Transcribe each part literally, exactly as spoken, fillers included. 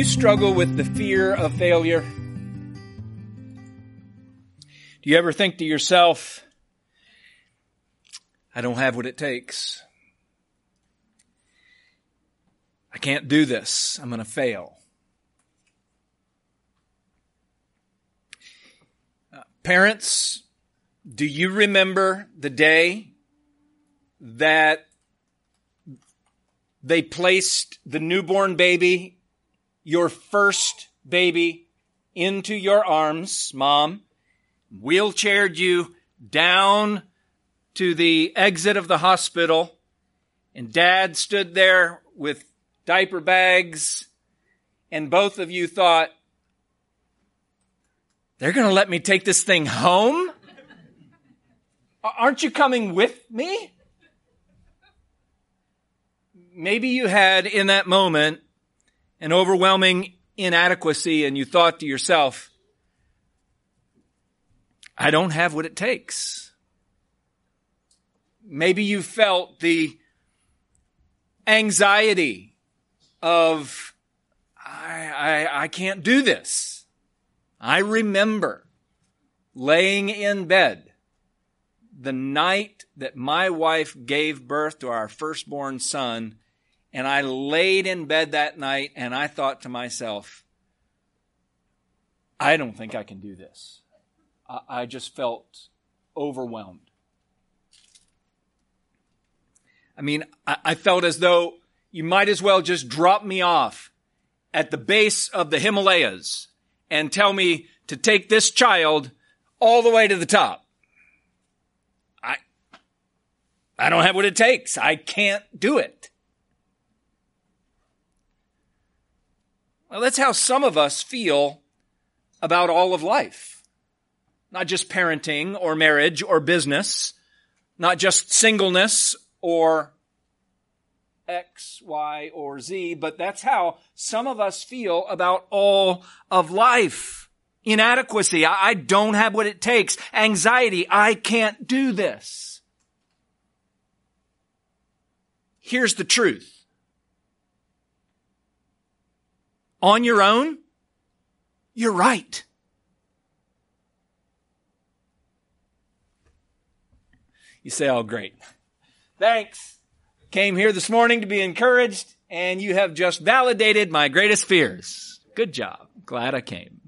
you struggle with the fear of failure? Do you ever think to yourself, I don't have what it takes. I can't do this. I'm going to fail. Uh, parents, do you remember the day that they placed the newborn baby, your first baby, into your arms, Mom, wheelchaired you down to the exit of the hospital, and Dad stood there with diaper bags, and both of you thought, they're going to let me take this thing home? Aren't you coming with me? Maybe you had in that moment an overwhelming inadequacy, and you thought to yourself, I don't have what it takes. Maybe you felt the anxiety of, I, I, I can't do this. I remember laying in bed the night that my wife gave birth to our firstborn son, and I laid in bed that night and I thought to myself, I don't think I can do this. I, I just felt overwhelmed. I mean, I, I felt as though you might as well just drop me off at the base of the Himalayas and tell me to take this child all the way to the top. I, I don't have what it takes. I can't do it. Well, that's how some of us feel about all of life. Not just parenting or marriage or business, not just singleness or X, Y, or Z, but that's how some of us feel about all of life. Inadequacy, I, I don't have what it takes. Anxiety, I can't do this. Here's the truth. On your own, you're right. You say, oh, great. Thanks. Came here this morning to be encouraged, and you have just validated my greatest fears. Good job. Glad I came.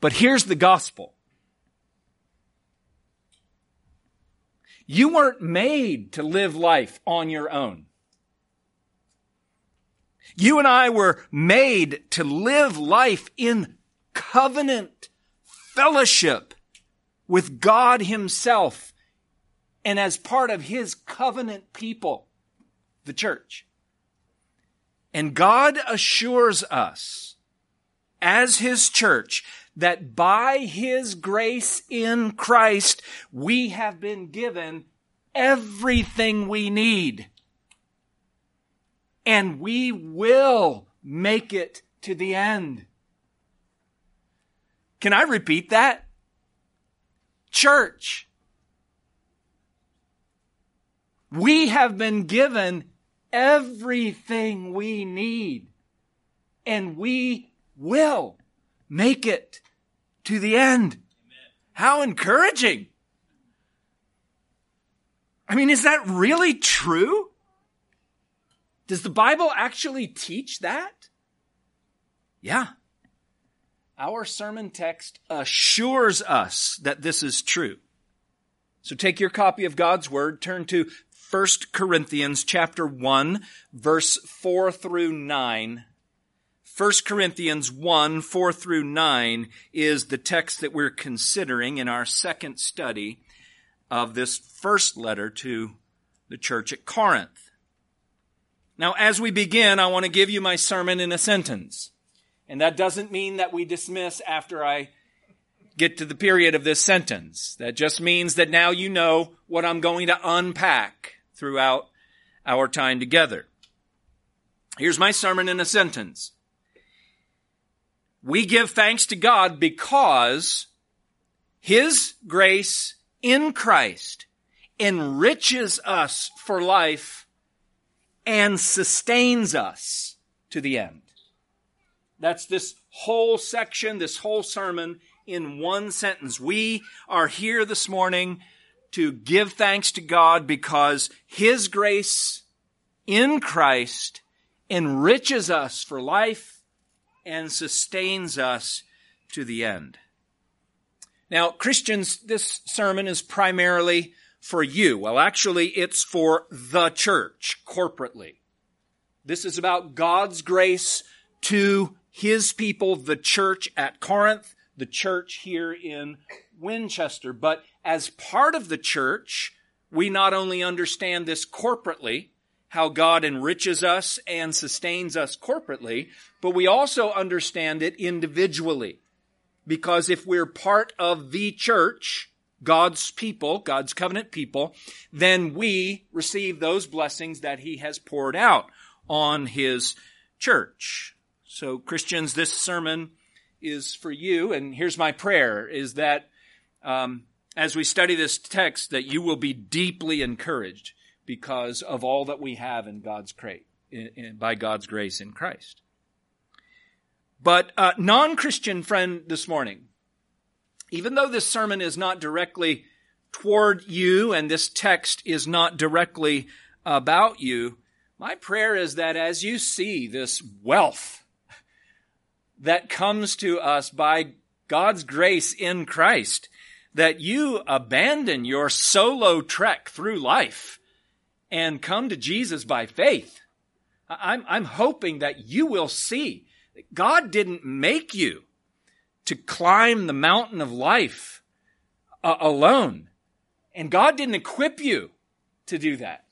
But here's the gospel. You weren't made to live life on your own. You and I were made to live life in covenant fellowship with God himself, and as part of his covenant people, the church. And God assures us, as his church, that by his grace in Christ, we have been given everything we need. And we will make it to the end. Can I repeat that? Church, we have been given everything we need, and we will make it to the end. Amen. How encouraging! I mean, is that really true? Does the Bible actually teach that? Yeah. Our sermon text assures us that this is true. So take your copy of God's Word, turn to First Corinthians chapter one, verse four through nine. First Corinthians one, four through nine is the text that we're considering in our second study of this first letter to the church at Corinth. Now, as we begin, I want to give you my sermon in a sentence. And that doesn't mean that we dismiss after I get to the period of this sentence. That just means that now you know what I'm going to unpack throughout our time together. Here's my sermon in a sentence. We give thanks to God because his grace in Christ enriches us for life and sustains us to the end. That's this whole section, this whole sermon in one sentence. We are here this morning to give thanks to God because His grace in Christ enriches us for life and sustains us to the end. Now, Christians, this sermon is primarily for you. Well, actually, it's for the church corporately. This is about God's grace to His people, the church at Corinth, the church here in Winchester. But as part of the church, we not only understand this corporately, how God enriches us and sustains us corporately, but we also understand it individually. Because if we're part of the church, God's people, God's covenant people, then we receive those blessings that He has poured out on His church. So, Christians, this sermon is for you, and here's my prayer, is that um, as we study this text, that you will be deeply encouraged because of all that we have in God's grace, in, in, by God's grace in Christ. But uh, non-Christian friend this morning, even though this sermon is not directly toward you and this text is not directly about you, my prayer is that as you see this wealth that comes to us by God's grace in Christ, that you abandon your solo trek through life and come to Jesus by faith. I'm, I'm hoping that you will see that God didn't make you to climb the mountain of life uh, alone. And God didn't equip you to do that.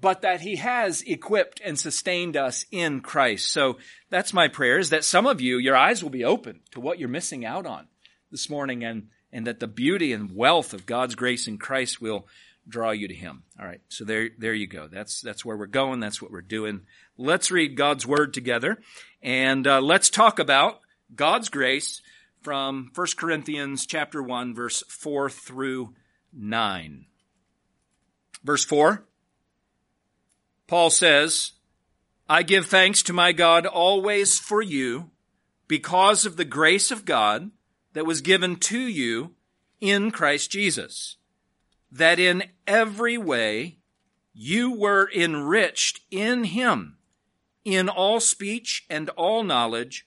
But that He has equipped and sustained us in Christ. So that's my prayer, is that some of you, your eyes will be open to what you're missing out on this morning, and, and that the beauty and wealth of God's grace in Christ will draw you to Him. All right, so there, there you go. That's, that's where we're going. That's what we're doing. Let's read God's Word together, and uh, let's talk about God's grace from First Corinthians chapter one, verse four through nine. Verse four. Paul says, I give thanks to my God always for you because of the grace of God that was given to you in Christ Jesus, that in every way you were enriched in Him, in all speech and all knowledge,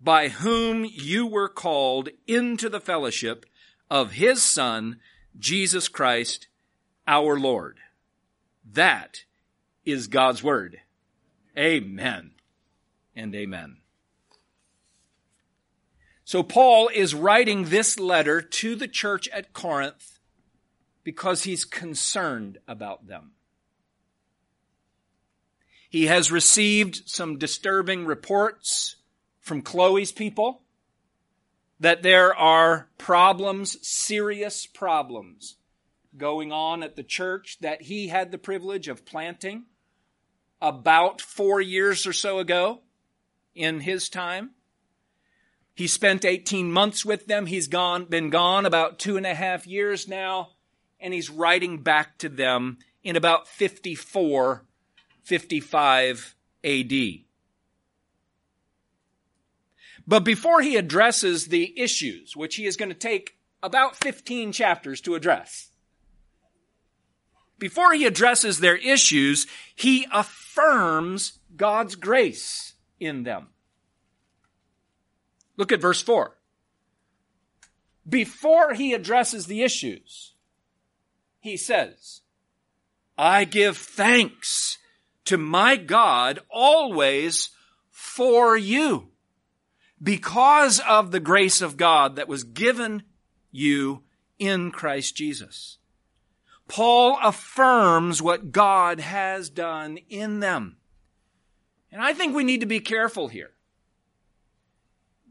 by whom you were called into the fellowship of His Son, Jesus Christ, our Lord. That is God's Word. Amen and amen. So Paul is writing this letter to the church at Corinth because he's concerned about them. He has received some disturbing reports from Chloe's people that there are problems, serious problems, going on at the church that he had the privilege of planting about four years or so ago in his time. He spent eighteen months with them. He's gone, been gone about two and a half years now, and he's writing back to them in about fifty-four, fifty-five A D. But before he addresses the issues, which he is going to take about fifteen chapters to address, before he addresses their issues, he affirms God's grace in them. Look at verse four. Before he addresses the issues, he says, I give thanks to my God always for you, because of the grace of God that was given you in Christ Jesus. Paul affirms what God has done in them. And I think we need to be careful here.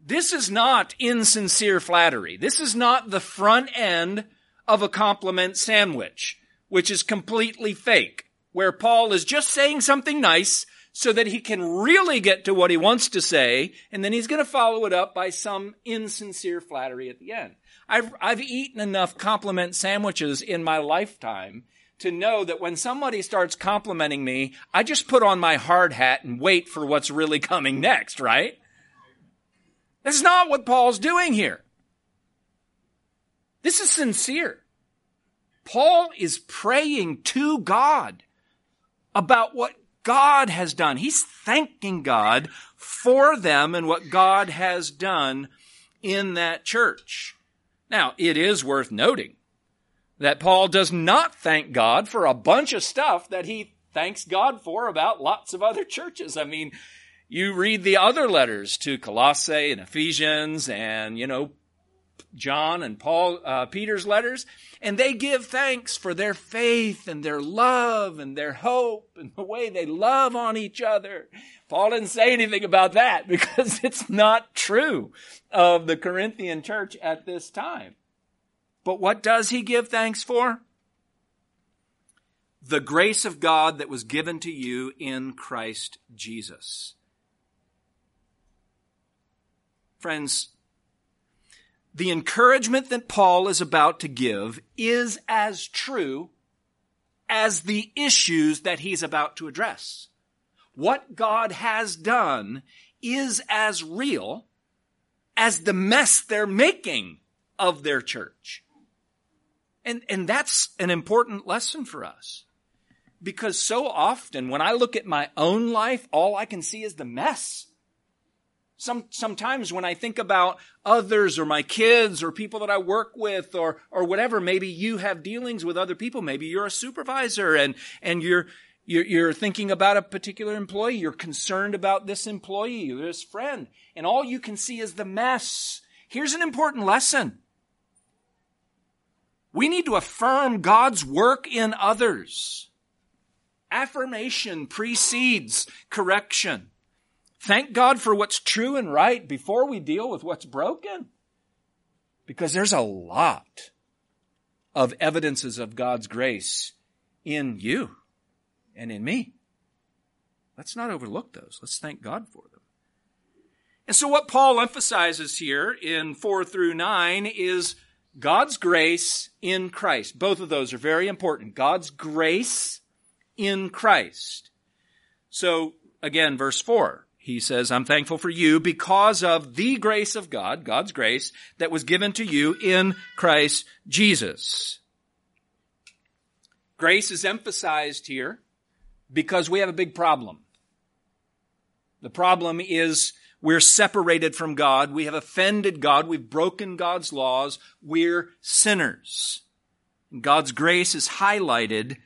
This is not insincere flattery. This is not the front end of a compliment sandwich, which is completely fake, where Paul is just saying something nice so that he can really get to what he wants to say, and then he's going to follow it up by some insincere flattery at the end. I've, I've eaten enough compliment sandwiches in my lifetime to know that when somebody starts complimenting me, I just put on my hard hat and wait for what's really coming next, right? That's not what Paul's doing here. This is sincere. Paul is praying to God about what God has done. He's thanking God for them and what God has done in that church. Now, it is worth noting that Paul does not thank God for a bunch of stuff that he thanks God for about lots of other churches. I mean, you read the other letters to Colossae and Ephesians and, you know, John and Paul, uh, Peter's letters, and they give thanks for their faith and their love and their hope and the way they love on each other. Paul didn't say anything about that because it's not true of the Corinthian church at this time. But what does he give thanks for? The grace of God that was given to you in Christ Jesus. Friends, the encouragement that Paul is about to give is as true as the issues that he's about to address. What God has done is as real as the mess they're making of their church. And, and that's an important lesson for us. Because so often when I look at my own life, all I can see is the mess. Some, sometimes when I think about others or my kids or people that I work with or, or whatever, maybe you have dealings with other people. Maybe you're a supervisor and, and you're, you're, you're thinking about a particular employee. You're concerned about this employee or this friend, and all you can see is the mess. Here's an important lesson. We need to affirm God's work in others. Affirmation precedes correction. Thank God for what's true and right before we deal with what's broken. Because there's a lot of evidences of God's grace in you and in me. Let's not overlook those. Let's thank God for them. And so what Paul emphasizes here in four through nine is God's grace in Christ. Both of those are very important. God's grace in Christ. So again, verse four. He says, I'm thankful for you because of the grace of God, God's grace, that was given to you in Christ Jesus. Grace is emphasized here because we have a big problem. The problem is we're separated from God. We have offended God. We've broken God's laws. We're sinners. God's grace is highlighted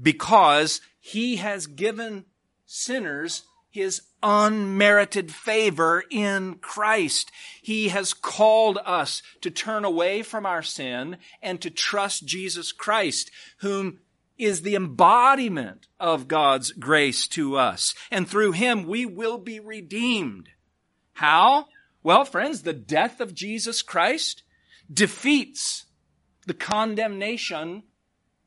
because he has given sinners his unmerited favor in Christ. He has called us to turn away from our sin and to trust Jesus Christ, whom is the embodiment of God's grace to us. And through him, we will be redeemed. How? Well, friends, the death of Jesus Christ defeats the condemnation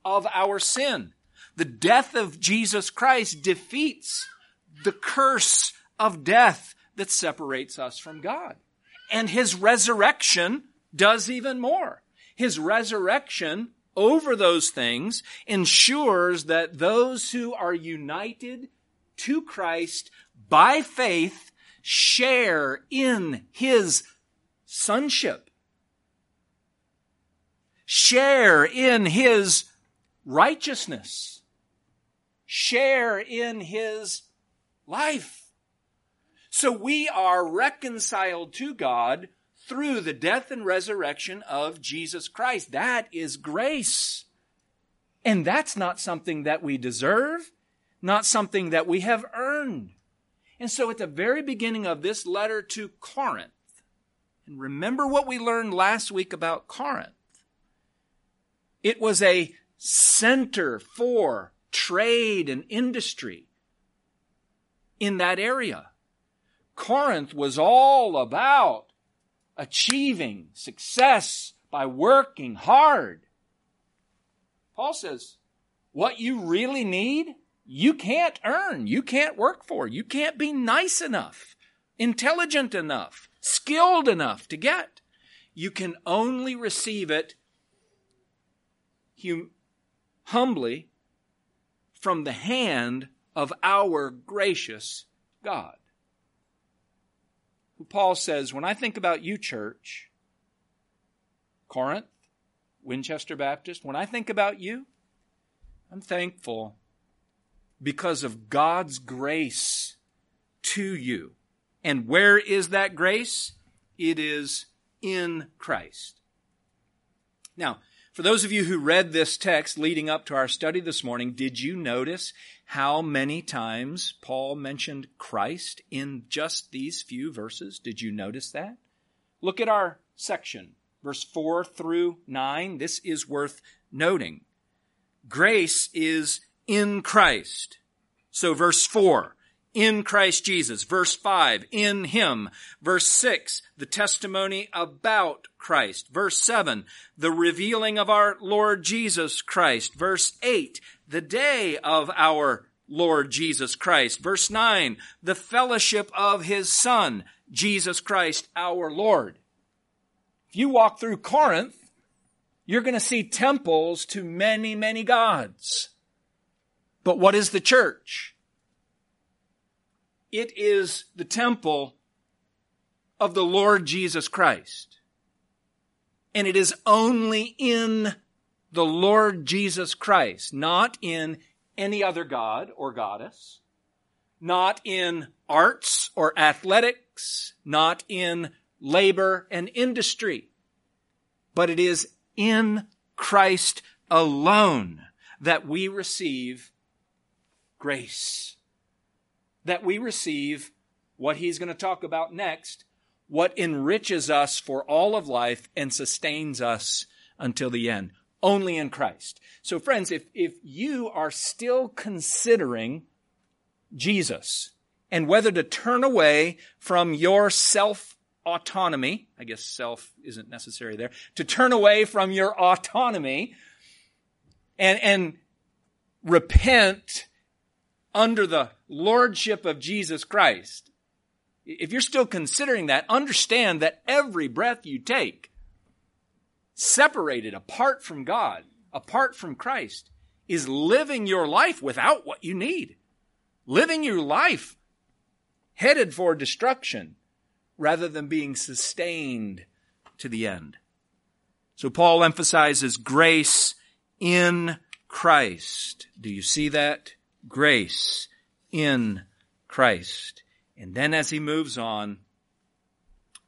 of our sin. The death of Jesus Christ defeats the curse of death that separates us from God. And his resurrection does even more. His resurrection over those things ensures that those who are united to Christ by faith share in his sonship, share in his righteousness, share in his life. So we are reconciled to God through the death and resurrection of Jesus Christ. That is grace. And that's not something that we deserve, not something that we have earned. And so at the very beginning of this letter to Corinth, and remember what we learned last week about Corinth, it was a center for trade and industry. in that area. Corinth was all about achieving success by working hard. Paul says, what you really need, you can't earn, you can't work for, you can't be nice enough, intelligent enough, skilled enough to get. You can only receive it hum- humbly from the hand of our gracious God. Who Paul says, when I think about you, church, Corinth, Winchester Baptist, when I think about you, I'm thankful because of God's grace to you. And where is that grace? It is in Christ. Now, for those of you who read this text leading up to our study this morning, did you notice how many times Paul mentioned Christ in just these few verses? Did you notice that? Look at our section, verse four through nine. This is worth noting. Grace is in Christ. So verse four, in Christ Jesus. Verse five, in Him. Verse six, the testimony about Christ. Verse seven, the revealing of our Lord Jesus Christ. Verse eight, the day of our Lord Jesus Christ. Verse nine, the fellowship of His Son, Jesus Christ our Lord. If you walk through Corinth, you're going to see temples to many, many gods. But what is the church? It is the temple of the Lord Jesus Christ. And it is only in the Lord Jesus Christ, not in any other god or goddess, not in arts or athletics, not in labor and industry, but it is in Christ alone that we receive grace. That we receive what he's going to talk about next, what enriches us for all of life and sustains us until the end, only in Christ. So friends, if, if you are still considering Jesus and whether to turn away from your self-autonomy, I guess self isn't necessary there, to turn away from your autonomy and, and repent under the lordship of Jesus Christ, if you're still considering that, understand that every breath you take, separated apart from God, apart from Christ, is living your life without what you need. Living your life headed for destruction rather than being sustained to the end. So Paul emphasizes grace in Christ. Do you see that? Grace in Christ. And then as he moves on,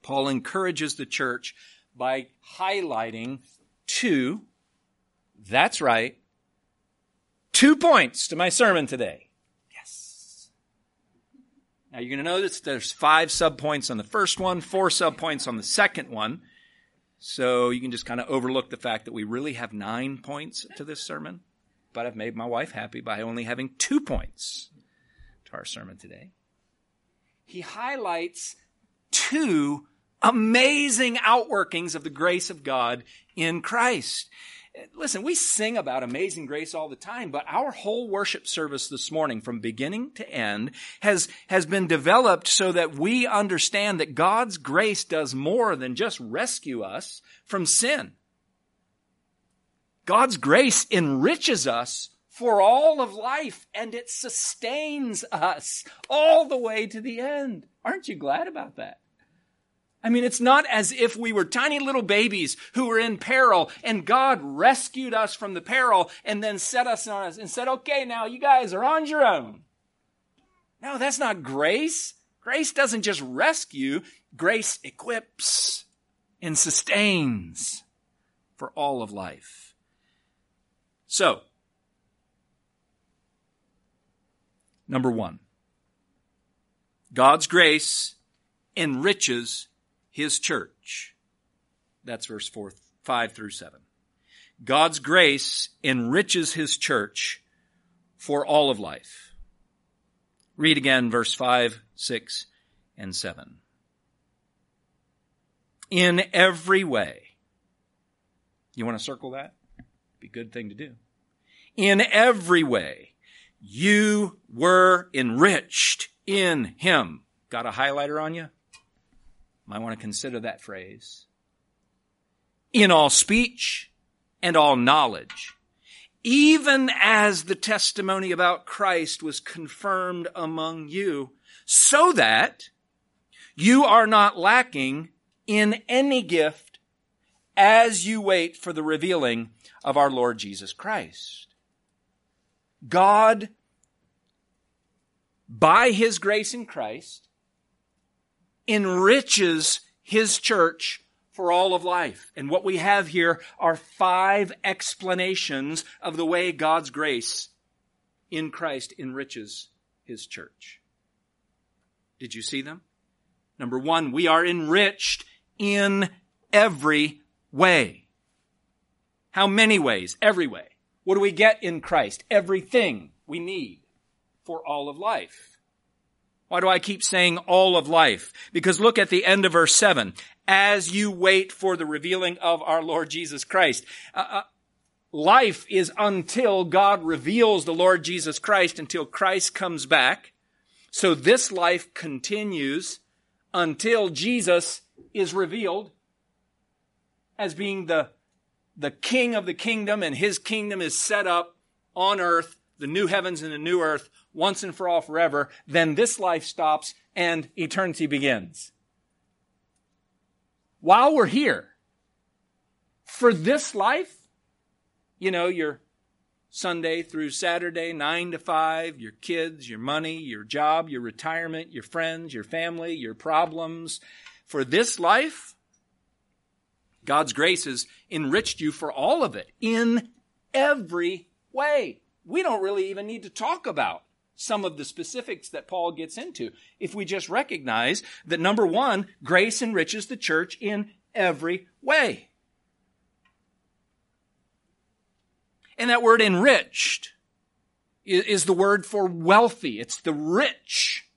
Paul encourages the church by highlighting two, that's right, two points to my sermon today. Yes. Now you're going to notice there's five subpoints on the first one, four subpoints on the second one. So you can just kind of overlook the fact that we really have nine points to this sermon. But I've made my wife happy by only having two points to our sermon today. He highlights two amazing outworkings of the grace of God in Christ. Listen, we sing about amazing grace all the time, but our whole worship service this morning from beginning to end has, has been developed so that we understand that God's grace does more than just rescue us from sin. God's grace enriches us for all of life, and it sustains us all the way to the end. Aren't you glad about that? I mean, it's not as if we were tiny little babies who were in peril, and God rescued us from the peril and then set us on us and said, okay, now you guys are on your own. No, that's not grace. Grace doesn't just rescue. Grace equips and sustains for all of life. So, number one, God's grace enriches His church. That's verse four, five through seven. God's grace enriches His church for all of life. Read again verse five, six, and seven. In every way. You want to circle that? Be a good thing to do. In every way, you were enriched in him. Got a highlighter on you? Might want to consider that phrase. In all speech and all knowledge, even as the testimony about Christ was confirmed among you, so that you are not lacking in any gift as you wait for the revealing of our Lord Jesus Christ. God, by his grace in Christ, enriches his church for all of life. And what we have here are five explanations of the way God's grace in Christ enriches his church. Did you see them? Number one, we are enriched in every way. How many ways? Every way. What do we get in Christ? Everything we need for all of life. Why do I keep saying all of life? Because look at the end of verse seven. As you wait for the revealing of our Lord Jesus Christ. Uh, uh, life is until God reveals the Lord Jesus Christ, until Christ comes back. So this life continues until Jesus is revealed as being the, the King of the kingdom, and his kingdom is set up on earth, the new heavens and the new earth, once and for all forever. Then this life stops and eternity begins. While we're here, for this life, you know, your Sunday through Saturday, nine to five, your kids, your money, your job, your retirement, your friends, your family, your problems. For this life, God's grace has enriched you for all of it in every way. We don't really even need to talk about some of the specifics that Paul gets into if we just recognize that, number one, grace enriches the church in every way. And that word enriched is the word for wealthy. It's the rich.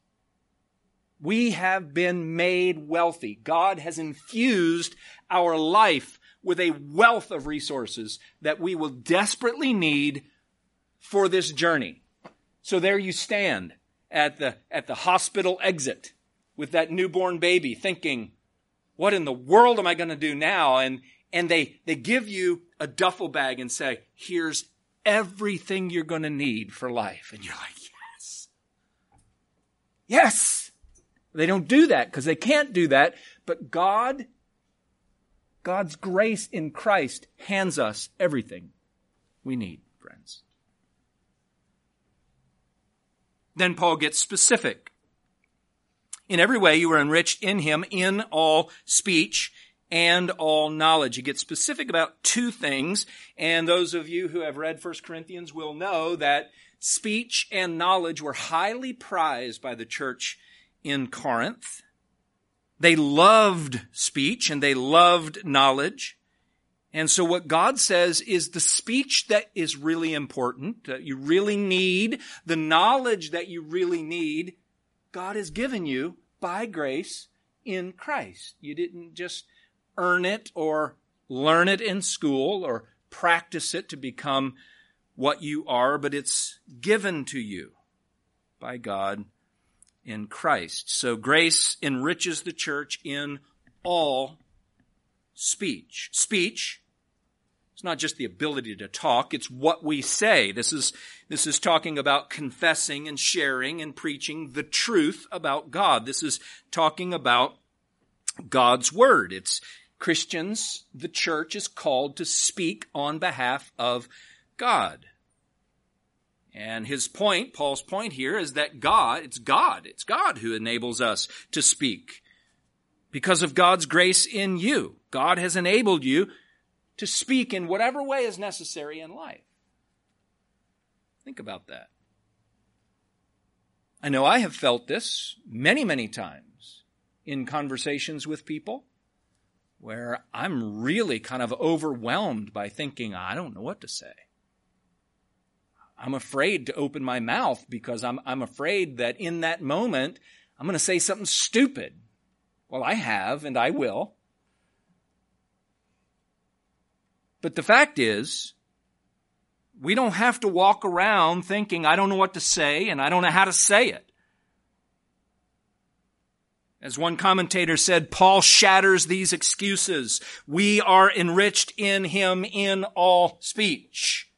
We have been made wealthy. God has infused our life with a wealth of resources that we will desperately need for this journey. So there you stand at the at the hospital exit with that newborn baby thinking, what in the world am I going to do now? And and they, they give you a duffel bag and say, here's everything you're going to need for life. And you're like, yes. Yes. They don't do that because they can't do that. But God, God's grace in Christ hands us everything we need, friends. Then Paul gets specific. In every way you were enriched in him, in all speech and all knowledge. He gets specific about two things. And those of you who have read First Corinthians will know that speech and knowledge were highly prized by the church in Corinth. They loved speech and they loved knowledge. And so what God says is the speech that is really important, that you really need, the knowledge that you really need, God has given you by grace in Christ. You didn't just earn it or learn it in school or practice it to become what you are, but it's given to you by God in Christ. So grace enriches the church in all speech. Speech, it's not just the ability to talk, it's what we say. This is, this is talking about confessing and sharing and preaching the truth about God. This is talking about God's word. It's Christians, the church is called to speak on behalf of God. And his point, Paul's point here, is that God, it's God, it's God who enables us to speak. Because of God's grace in you, God has enabled you to speak in whatever way is necessary in life. Think about that. I know I have felt this many, many times in conversations with people where I'm really kind of overwhelmed by thinking, I don't know what to say. I'm afraid to open my mouth because I'm, I'm afraid that in that moment, I'm going to say something stupid. Well, I have, and I will. But the fact is, we don't have to walk around thinking, I don't know what to say, and I don't know how to say it. As one commentator said, Paul shatters these excuses. We are enriched in him in all speech.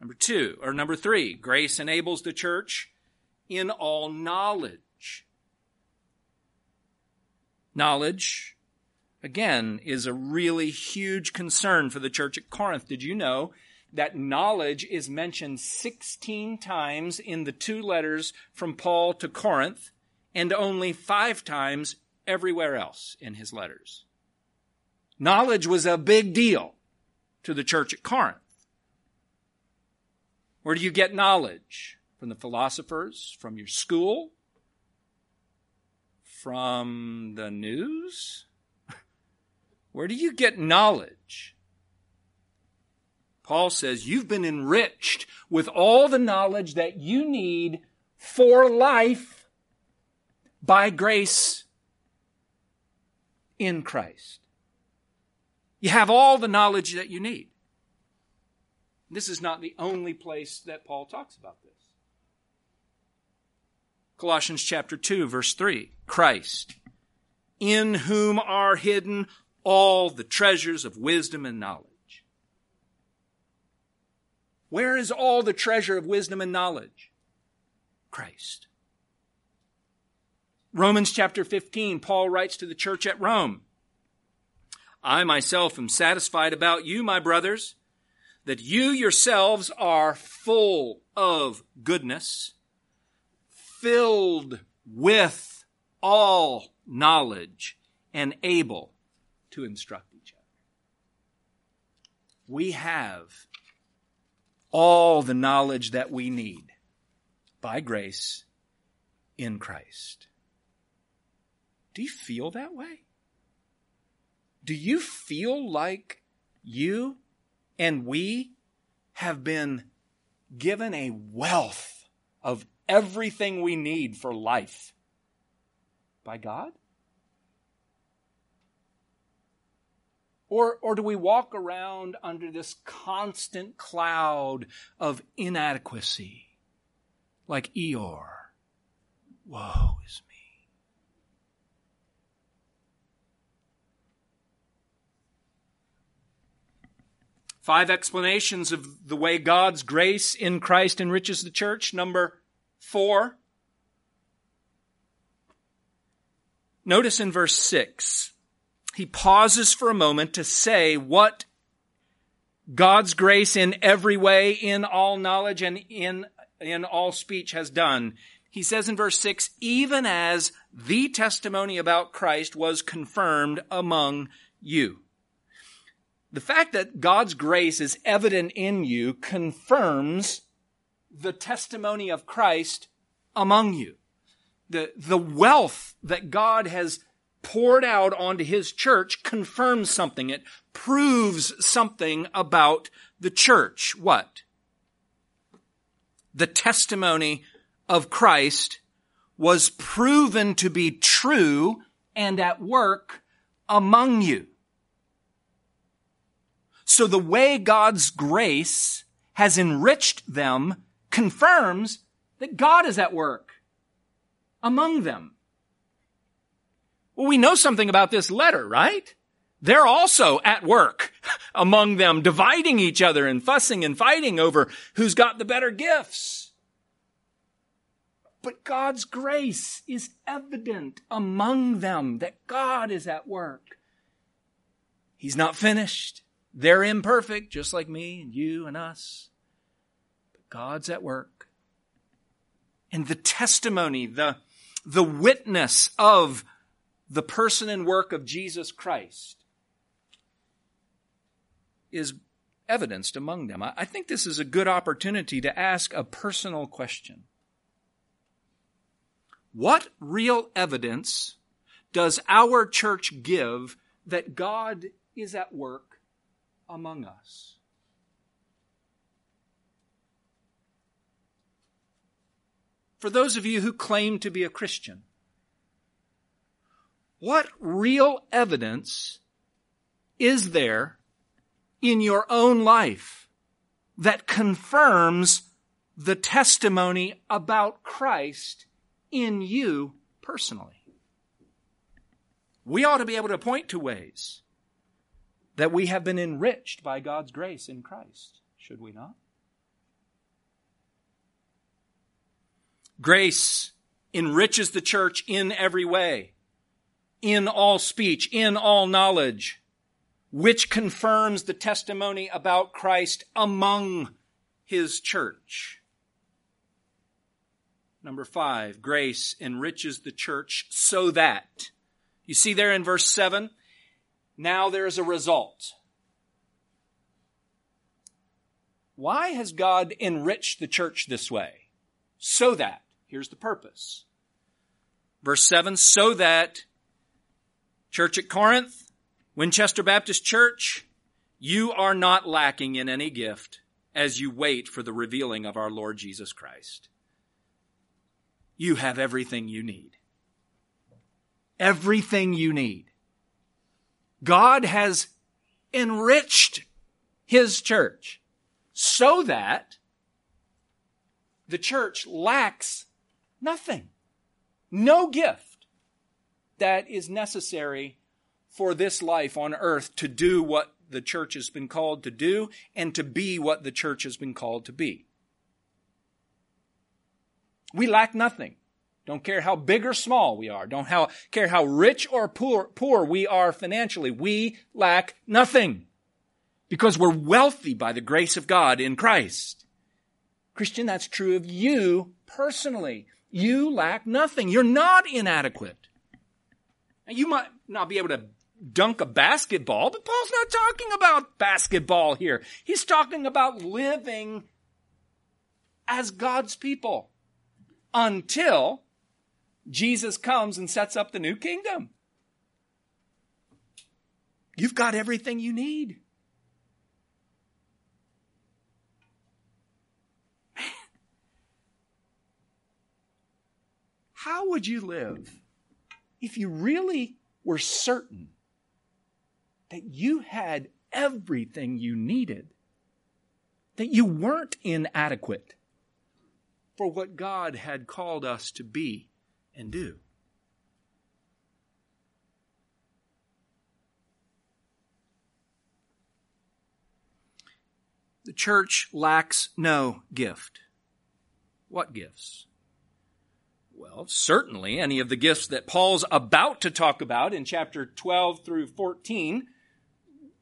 Number two, or number three, grace enables the church in all knowledge. Knowledge, again, is a really huge concern for the church at Corinth. Did you know that knowledge is mentioned sixteen times in the two letters from Paul to Corinth? And only five times everywhere else in his letters. Knowledge was a big deal to the church at Corinth. Where do you get knowledge? From the philosophers, from your school, from the news? Where do you get knowledge? Paul says, you've been enriched with all the knowledge that you need for life. By grace in Christ. You have all the knowledge that you need. This is not the only place that Paul talks about this. Colossians chapter two, verse three. Christ, in whom are hidden all the treasures of wisdom and knowledge. Where is all the treasure of wisdom and knowledge? Christ. Romans chapter fifteen, Paul writes to the church at Rome, I myself am satisfied about you, my brothers, that you yourselves are full of goodness, filled with all knowledge, and able to instruct each other. We have all the knowledge that we need by grace in Christ. Do you feel that way? Do you feel like you and we have been given a wealth of everything we need for life by God? Or, or do we walk around under this constant cloud of inadequacy like Eeyore? Woe is me. Five explanations of the way God's grace in Christ enriches the church. Number four. Notice in verse six, he pauses for a moment to say what God's grace in every way, in all knowledge, and in, in all speech has done. He says in verse six, even as the testimony about Christ was confirmed among you. The fact that God's grace is evident in you confirms the testimony of Christ among you. The, the wealth that God has poured out onto his church confirms something. It proves something about the church. What? The testimony of Christ was proven to be true and at work among you. So the way God's grace has enriched them confirms that God is at work among them. Well, we know something about this letter, right? They're also at work among them, dividing each other and fussing and fighting over who's got the better gifts. But God's grace is evident among them that God is at work. He's not finished. They're imperfect, just like me and you and us. But God's at work. And the testimony, the, the witness of the person and work of Jesus Christ is evidenced among them. I, I think this is a good opportunity to ask a personal question. What real evidence does our church give that God is at work among us? for those of you who claim to be a Christian, what real evidence is there in your own life that confirms the testimony about Christ in you personally? We ought to be able to point to ways that we have been enriched by God's grace in Christ, should we not? Grace enriches the church in every way, in all speech, in all knowledge, which confirms the testimony about Christ among his church. Number five, grace enriches the church so that, you see there in verse seven, now there is a result. Why has God enriched the church this way? So that, here's the purpose. Verse seven, so that, church at Corinth, Winchester Baptist Church, you are not lacking in any gift as you wait for the revealing of our Lord Jesus Christ. You have everything you need. Everything you need. God has enriched his church so that the church lacks nothing, no gift that is necessary for this life on earth to do what the church has been called to do and to be what the church has been called to be. We lack nothing. Don't care how big or small we are. Don't how, care how rich or poor, poor we are financially. We lack nothing because we're wealthy by the grace of God in Christ. Christian, that's true of you personally. You lack nothing. You're not inadequate. Now, you might not be able to dunk a basketball, but Paul's not talking about basketball here. He's talking about living as God's people until Jesus comes and sets up the new kingdom. You've got everything you need. How would you live if you really were certain that you had everything you needed, that you weren't inadequate for what God had called us to be and do? The church lacks no gift. What gifts? Well, certainly any of the gifts that Paul's about to talk about in chapter twelve through fourteen,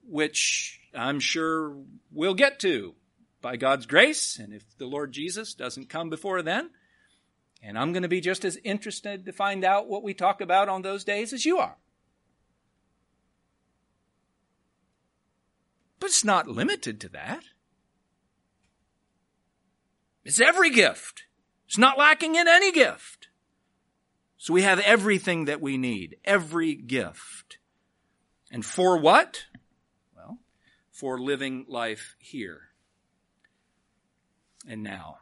which I'm sure we'll get to by God's grace, and if the Lord Jesus doesn't come before then. And I'm going to be just as interested to find out what we talk about on those days as you are. But it's not limited to that. It's every gift. It's not lacking in any gift. So we have everything that we need, every gift. And for what? Well, for living life here and now.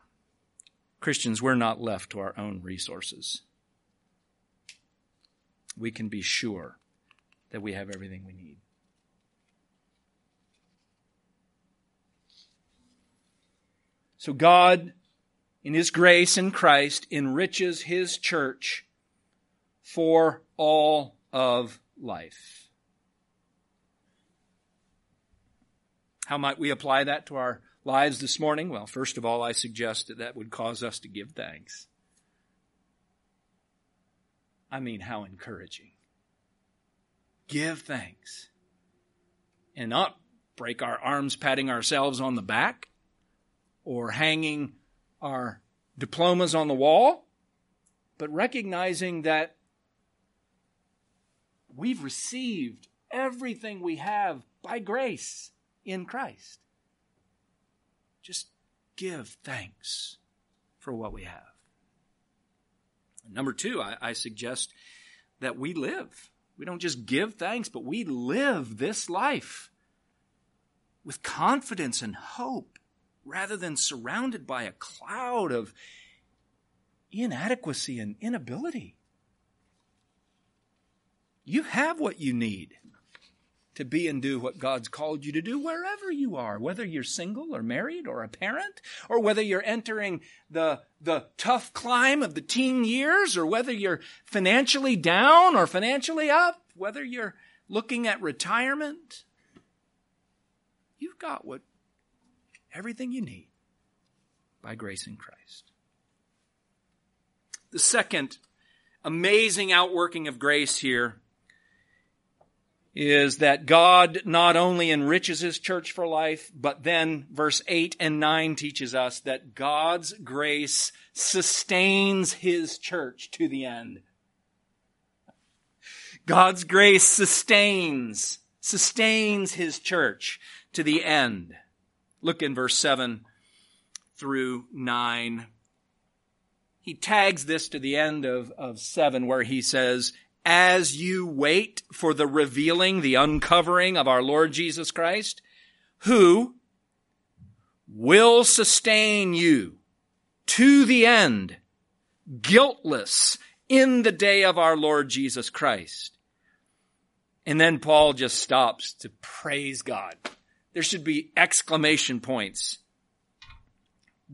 Christians, we're not left to our own resources. We can be sure that we have everything we need. So God, in his grace in Christ, enriches his church for all of life. How might we apply that to our lives this morning? Well, first of all, I suggest that that would cause us to give thanks. I mean, how encouraging. Give thanks. And not break our arms patting ourselves on the back or hanging our diplomas on the wall, but recognizing that we've received everything we have by grace in Christ. Just give thanks for what we have. Number two, I, I suggest that we live. We don't just give thanks, but we live this life with confidence and hope rather than surrounded by a cloud of inadequacy and inability. You have what you need to be and do what God's called you to do wherever you are, whether you're single or married or a parent, or whether you're entering the, the tough climb of the teen years, or whether you're financially down or financially up, whether you're looking at retirement. You've got what everything you need by grace in Christ. The second amazing outworking of grace here is that God not only enriches his church for life, but then verse eight and nine teaches us that God's grace sustains his church to the end. God's grace sustains, sustains his church to the end. Look in verse seven through nine. He tags this to the end of, of seven, where he says, as you wait for the revealing, the uncovering of our Lord Jesus Christ, who will sustain you to the end, guiltless in the day of our Lord Jesus Christ. And then Paul just stops to praise God. There should be exclamation points.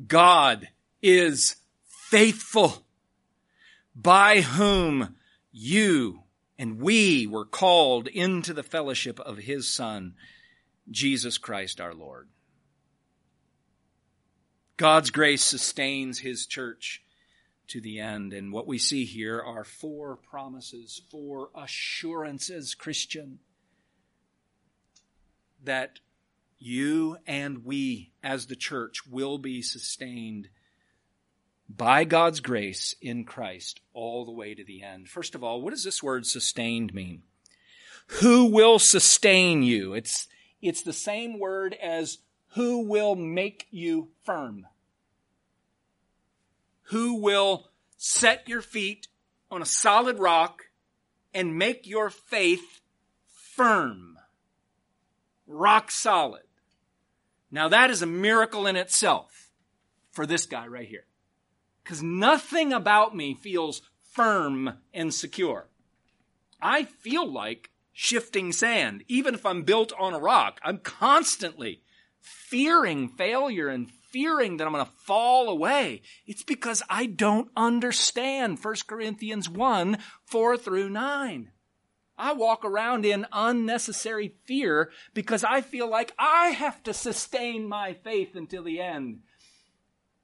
God is faithful, by whom you and we were called into the fellowship of his Son, Jesus Christ our Lord. God's grace sustains his church to the end. And what we see here are four promises, four assurances, Christian, that you and we as the church will be sustained by God's grace in Christ all the way to the end. First of all, what does this word sustained mean? Who will sustain you? It's, it's the same word as who will make you firm. Who will set your feet on a solid rock and make your faith firm, rock solid. Now that is a miracle in itself for this guy right here, because nothing about me feels firm and secure. I feel like shifting sand. Even if I'm built on a rock, I'm constantly fearing failure and fearing that I'm going to fall away. It's because I don't understand First Corinthians one, four through nine. I walk around in unnecessary fear because I feel like I have to sustain my faith until the end.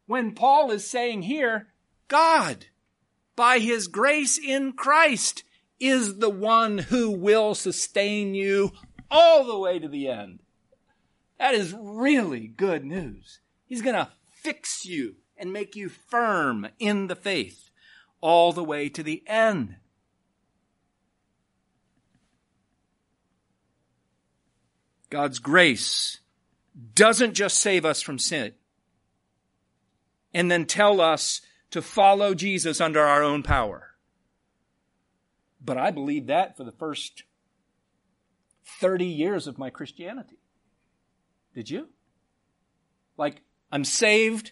When Paul is saying here, God, by his grace in Christ, is the one who will sustain you all the way to the end. That is really good news. He's going to fix you and make you firm in the faith all the way to the end. God's grace doesn't just save us from sin and then tell us to follow Jesus under our own power. But I believed that for the first thirty years of my Christianity. Did you? Like, I'm saved,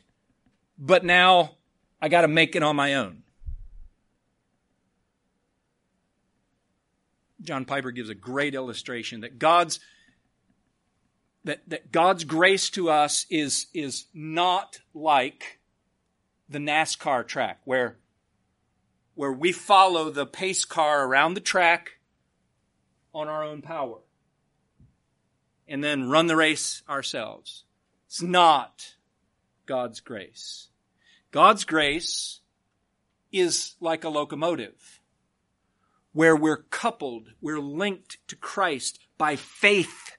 but now I got to make it on my own. John Piper gives a great illustration that God's that, that God's grace to us is, is not like the NASCAR track, where, where we follow the pace car around the track on our own power and then run the race ourselves. It's not God's grace. God's grace is like a locomotive, where we're coupled, we're linked to Christ by faith.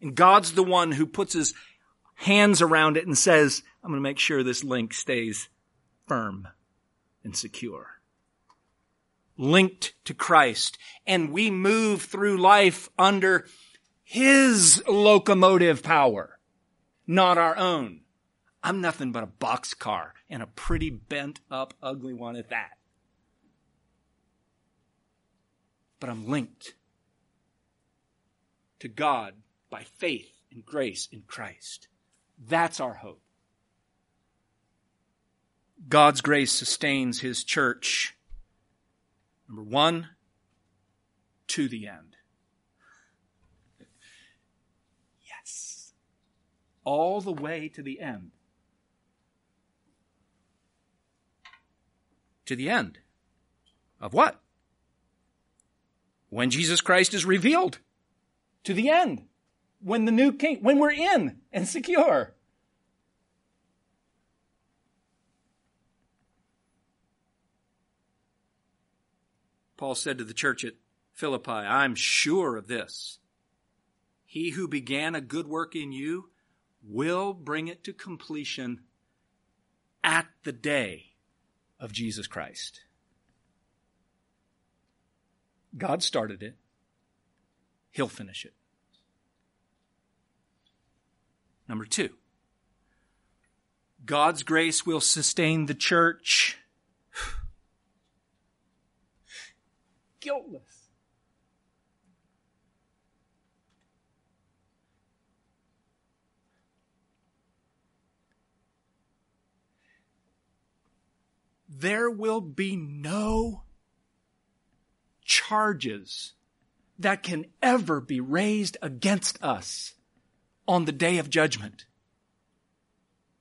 And God's the one who puts his hands around it and says, I'm going to make sure this link stays firm and secure, linked to Christ. And we move through life under his locomotive power, not our own. I'm nothing but a boxcar, and a pretty bent up, ugly one at that. But I'm linked to God by faith and grace in Christ. That's our hope. God's grace sustains his church. Number one, to the end. Yes. All the way to the end. To the end. Of what? When Jesus Christ is revealed. To the end. When the new king, when we're in and secure. Paul said to the church at Philippi, I'm sure of this. He who began a good work in you will bring it to completion at the day of Jesus Christ. God started it. He'll finish it. Number two, God's grace will sustain the church guiltless. There will be no charges that can ever be raised against us on the day of judgment,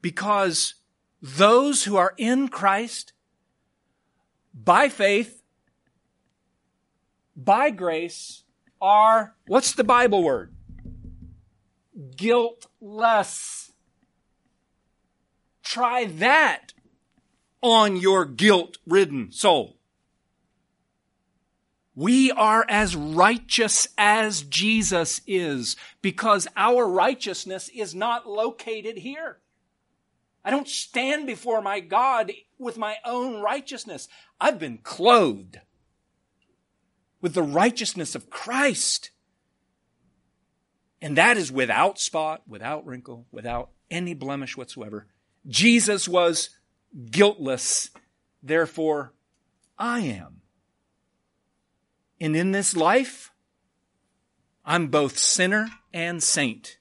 because those who are in Christ by faith, by grace, are, what's the Bible word? Guiltless. Try that on your guilt-ridden soul. We are as righteous as Jesus is, because our righteousness is not located here. I don't stand before my God with my own righteousness. I've been clothed with the righteousness of Christ. And that is without spot, without wrinkle, without any blemish whatsoever. Jesus was guiltless, therefore I am. And in this life, I'm both sinner and saint.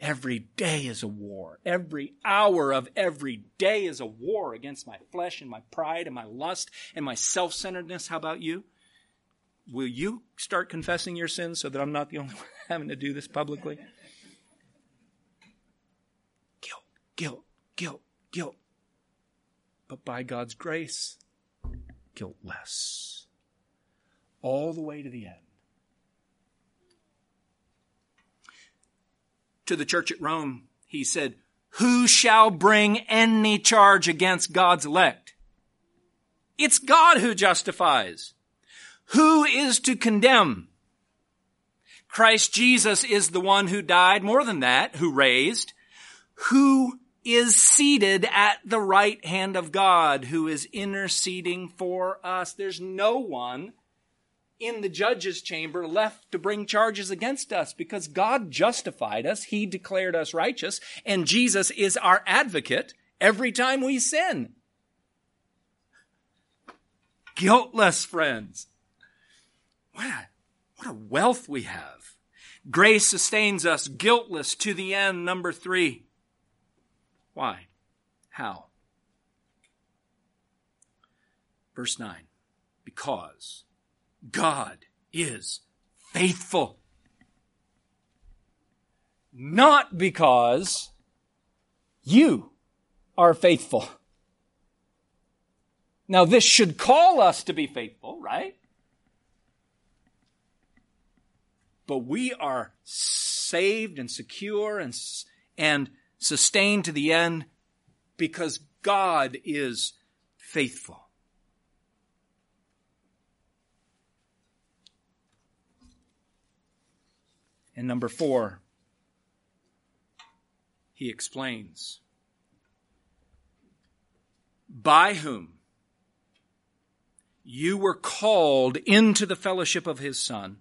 Every day is a war. Every hour of every day is a war against my flesh and my pride and my lust and my self-centeredness. How about you? Will you start confessing your sins so that I'm not the only one having to do this publicly? Guilt, guilt, guilt, guilt. But by God's grace, guiltless. All the way to the end. To the church at Rome, he said, who shall bring any charge against God's elect? It's God who justifies. Who is to condemn? Christ Jesus is the one who died, more than that, who raised, who is seated at the right hand of God, who is interceding for us. There's no one in the judge's chamber left to bring charges against us, because God justified us. He declared us righteous, and Jesus is our advocate every time we sin. Guiltless, friends. What a, what a wealth we have. Grace sustains us guiltless to the end. Number three. Why? How? Verse nine. Because God is faithful. Not because you are faithful. Now, this should call us to be faithful, right? But we are saved and secure and, and sustained to the end because God is faithful. And number four, he explains, by whom you were called into the fellowship of his Son,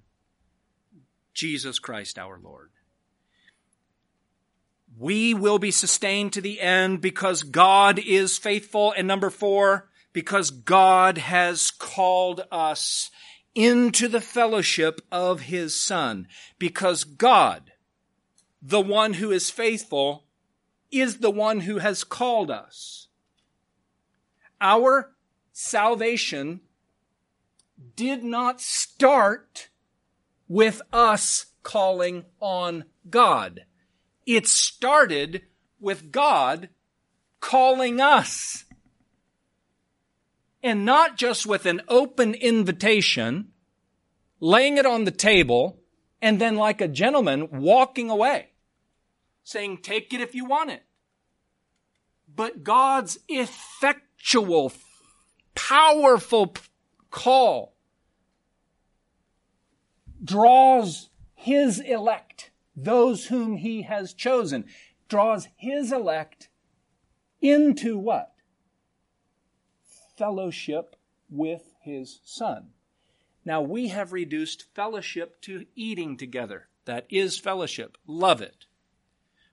Jesus Christ our Lord. We will be sustained to the end because God is faithful. And number four, because God has called us into the fellowship of his Son. Because God, the one who is faithful, is the one who has called us. Our salvation did not start with us calling on God. It started with God calling us. And not just with an open invitation, laying it on the table, and then like a gentleman walking away, saying, take it if you want it. But God's effectual, powerful call draws his elect, those whom he has chosen, draws his elect into what? Fellowship with his Son. Now we have reduced fellowship to eating together. That is fellowship. Love it.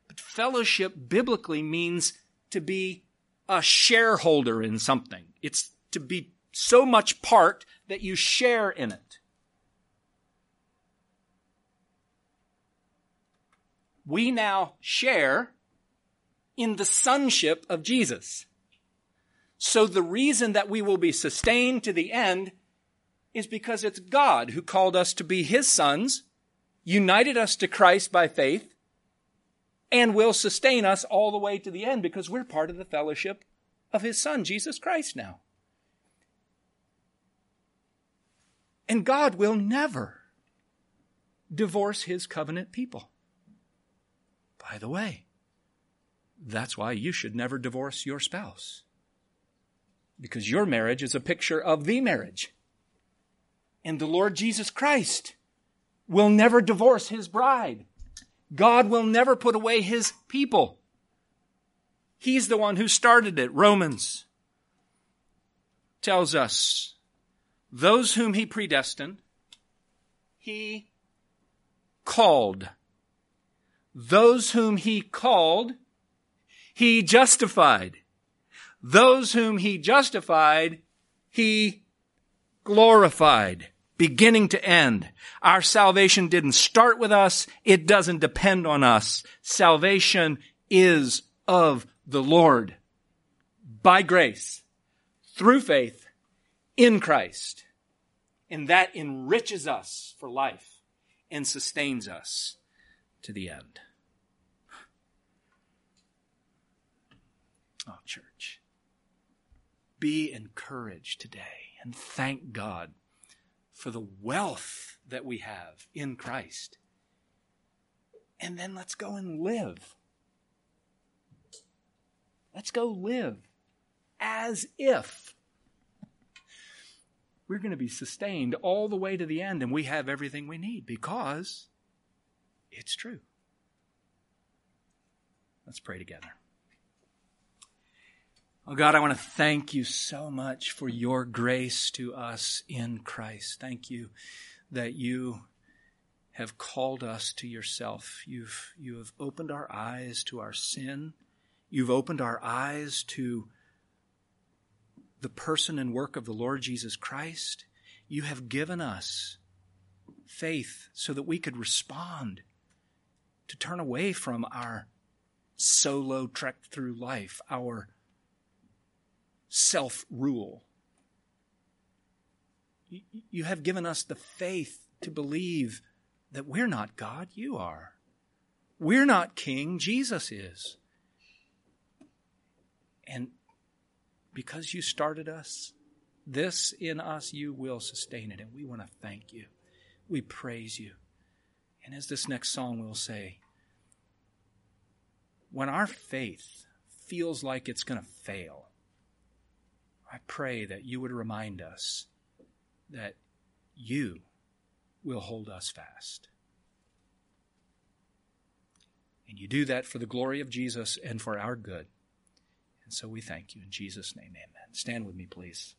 But fellowship biblically means to be a shareholder in something. It's to be so much part that you share in it. We now share in the sonship of Jesus. So the reason that we will be sustained to the end is because it's God who called us to be his sons, united us to Christ by faith, and will sustain us all the way to the end because we're part of the fellowship of his Son, Jesus Christ now. And God will never divorce his covenant people. By the way, that's why you should never divorce your spouse, because your marriage is a picture of the marriage. And the Lord Jesus Christ will never divorce his bride. God will never put away his people. He's the one who started it. Romans tells us, those whom he predestined, he called. Those whom he called, he justified. Those whom he justified, he glorified, beginning to end. Our salvation didn't start with us. It doesn't depend on us. Salvation is of the Lord, by grace, through faith, in Christ. And that enriches us for life and sustains us to the end. Oh, church. Be encouraged today and thank God for the wealth that we have in Christ. And then let's go and live. Let's go live as if we're going to be sustained all the way to the end and we have everything we need because it's true. Let's pray together. Oh God, I want to thank you so much for your grace to us in Christ. Thank you that you have called us to yourself. You've, you have opened our eyes to our sin. You've opened our eyes to the person and work of the Lord Jesus Christ. You have given us faith so that we could respond, to turn away from our solo trek through life, our self-rule. You have given us the faith to believe that we're not God, you are. We're not king, Jesus is. And because you started us, this in us, you will sustain it. And we want to thank you. We praise you. And as this next song will say, when our faith feels like it's going to fail, I pray that you would remind us that you will hold us fast. And you do that for the glory of Jesus and for our good. And so we thank you in Jesus' name, amen. Stand with me, please.